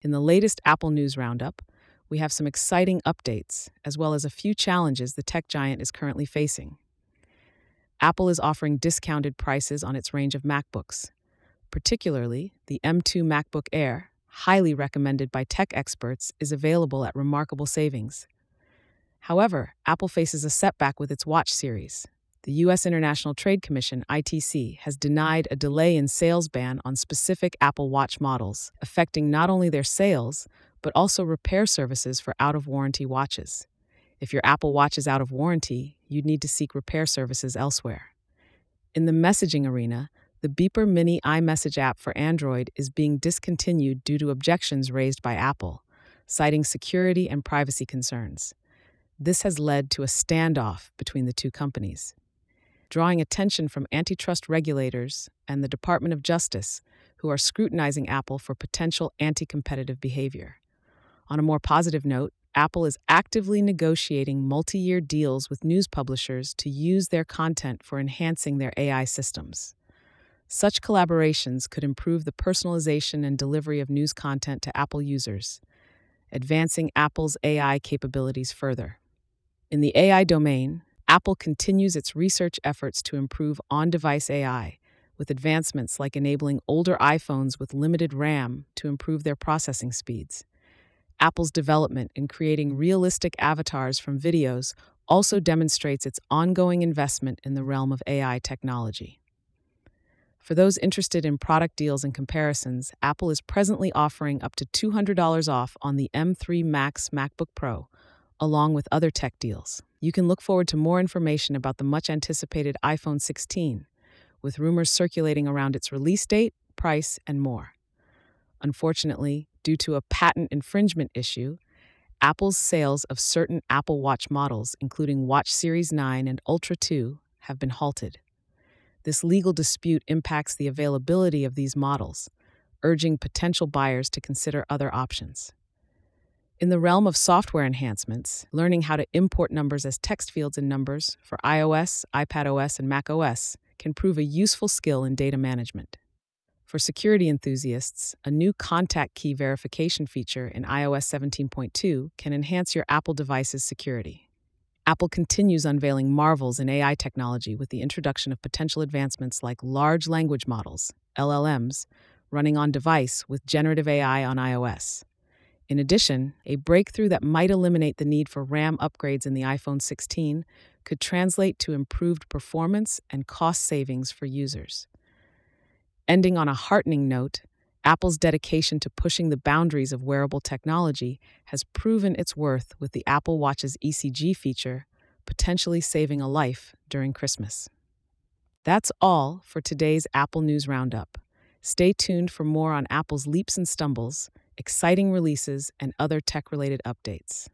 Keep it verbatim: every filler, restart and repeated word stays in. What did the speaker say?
In the latest Apple News Roundup, we have some exciting updates, as well as a few challenges the tech giant is currently facing. Apple is offering discounted prices on its range of MacBooks, particularly the M two MacBook Air, highly recommended by tech experts, is available at remarkable savings. However, Apple faces a setback with its Watch series. The U S International Trade Commission, I T C, has denied a delay in sales ban on specific Apple Watch models, affecting not only their sales, but also repair services for out-of-warranty watches. If your Apple Watch is out of warranty, you'd need to seek repair services elsewhere. In the messaging arena, the Beeper Mini iMessage app for Android is being discontinued due to objections raised by Apple, citing security and privacy concerns. This has led to a standoff between the two companies, drawing attention from antitrust regulators and the Department of Justice, who are scrutinizing Apple for potential anti-competitive behavior. On a more positive note, Apple is actively negotiating multi-year deals with news publishers to use their content for enhancing their A I systems. Such collaborations could improve the personalization and delivery of news content to Apple users, advancing Apple's A I capabilities further. In the A I domain, Apple continues its research efforts to improve on-device A I, with advancements like enabling older iPhones with limited RAM to improve their processing speeds. Apple's development in creating realistic avatars from videos also demonstrates its ongoing investment in the realm of A I technology. For those interested in product deals and comparisons, Apple is presently offering up to two hundred dollars off on the M three Max MacBook Pro, along with other tech deals. You can look forward to more information about the much-anticipated iPhone sixteen, with rumors circulating around its release date, price, and more. Unfortunately, due to a patent infringement issue, Apple's sales of certain Apple Watch models, including Watch Series nine and Ultra two, have been halted. This legal dispute impacts the availability of these models, urging potential buyers to consider other options. In the realm of software enhancements, learning how to import numbers as text fields and numbers for iOS, iPadOS, and macOS can prove a useful skill in data management. For security enthusiasts, a new contact key verification feature in iOS seventeen point two can enhance your Apple device's security. Apple continues unveiling marvels in A I technology with the introduction of potential advancements like large language models, L L Ms, running on device with generative A I on iOS. In addition, a breakthrough that might eliminate the need for RAM upgrades in the iPhone sixteen could translate to improved performance and cost savings for users. Ending on a heartening note, Apple's dedication to pushing the boundaries of wearable technology has proven its worth with the Apple Watch's E C G feature, potentially saving a life during Christmas. That's all for today's Apple News Roundup. Stay tuned for more on Apple's leaps and stumbles, exciting releases, and other tech-related updates.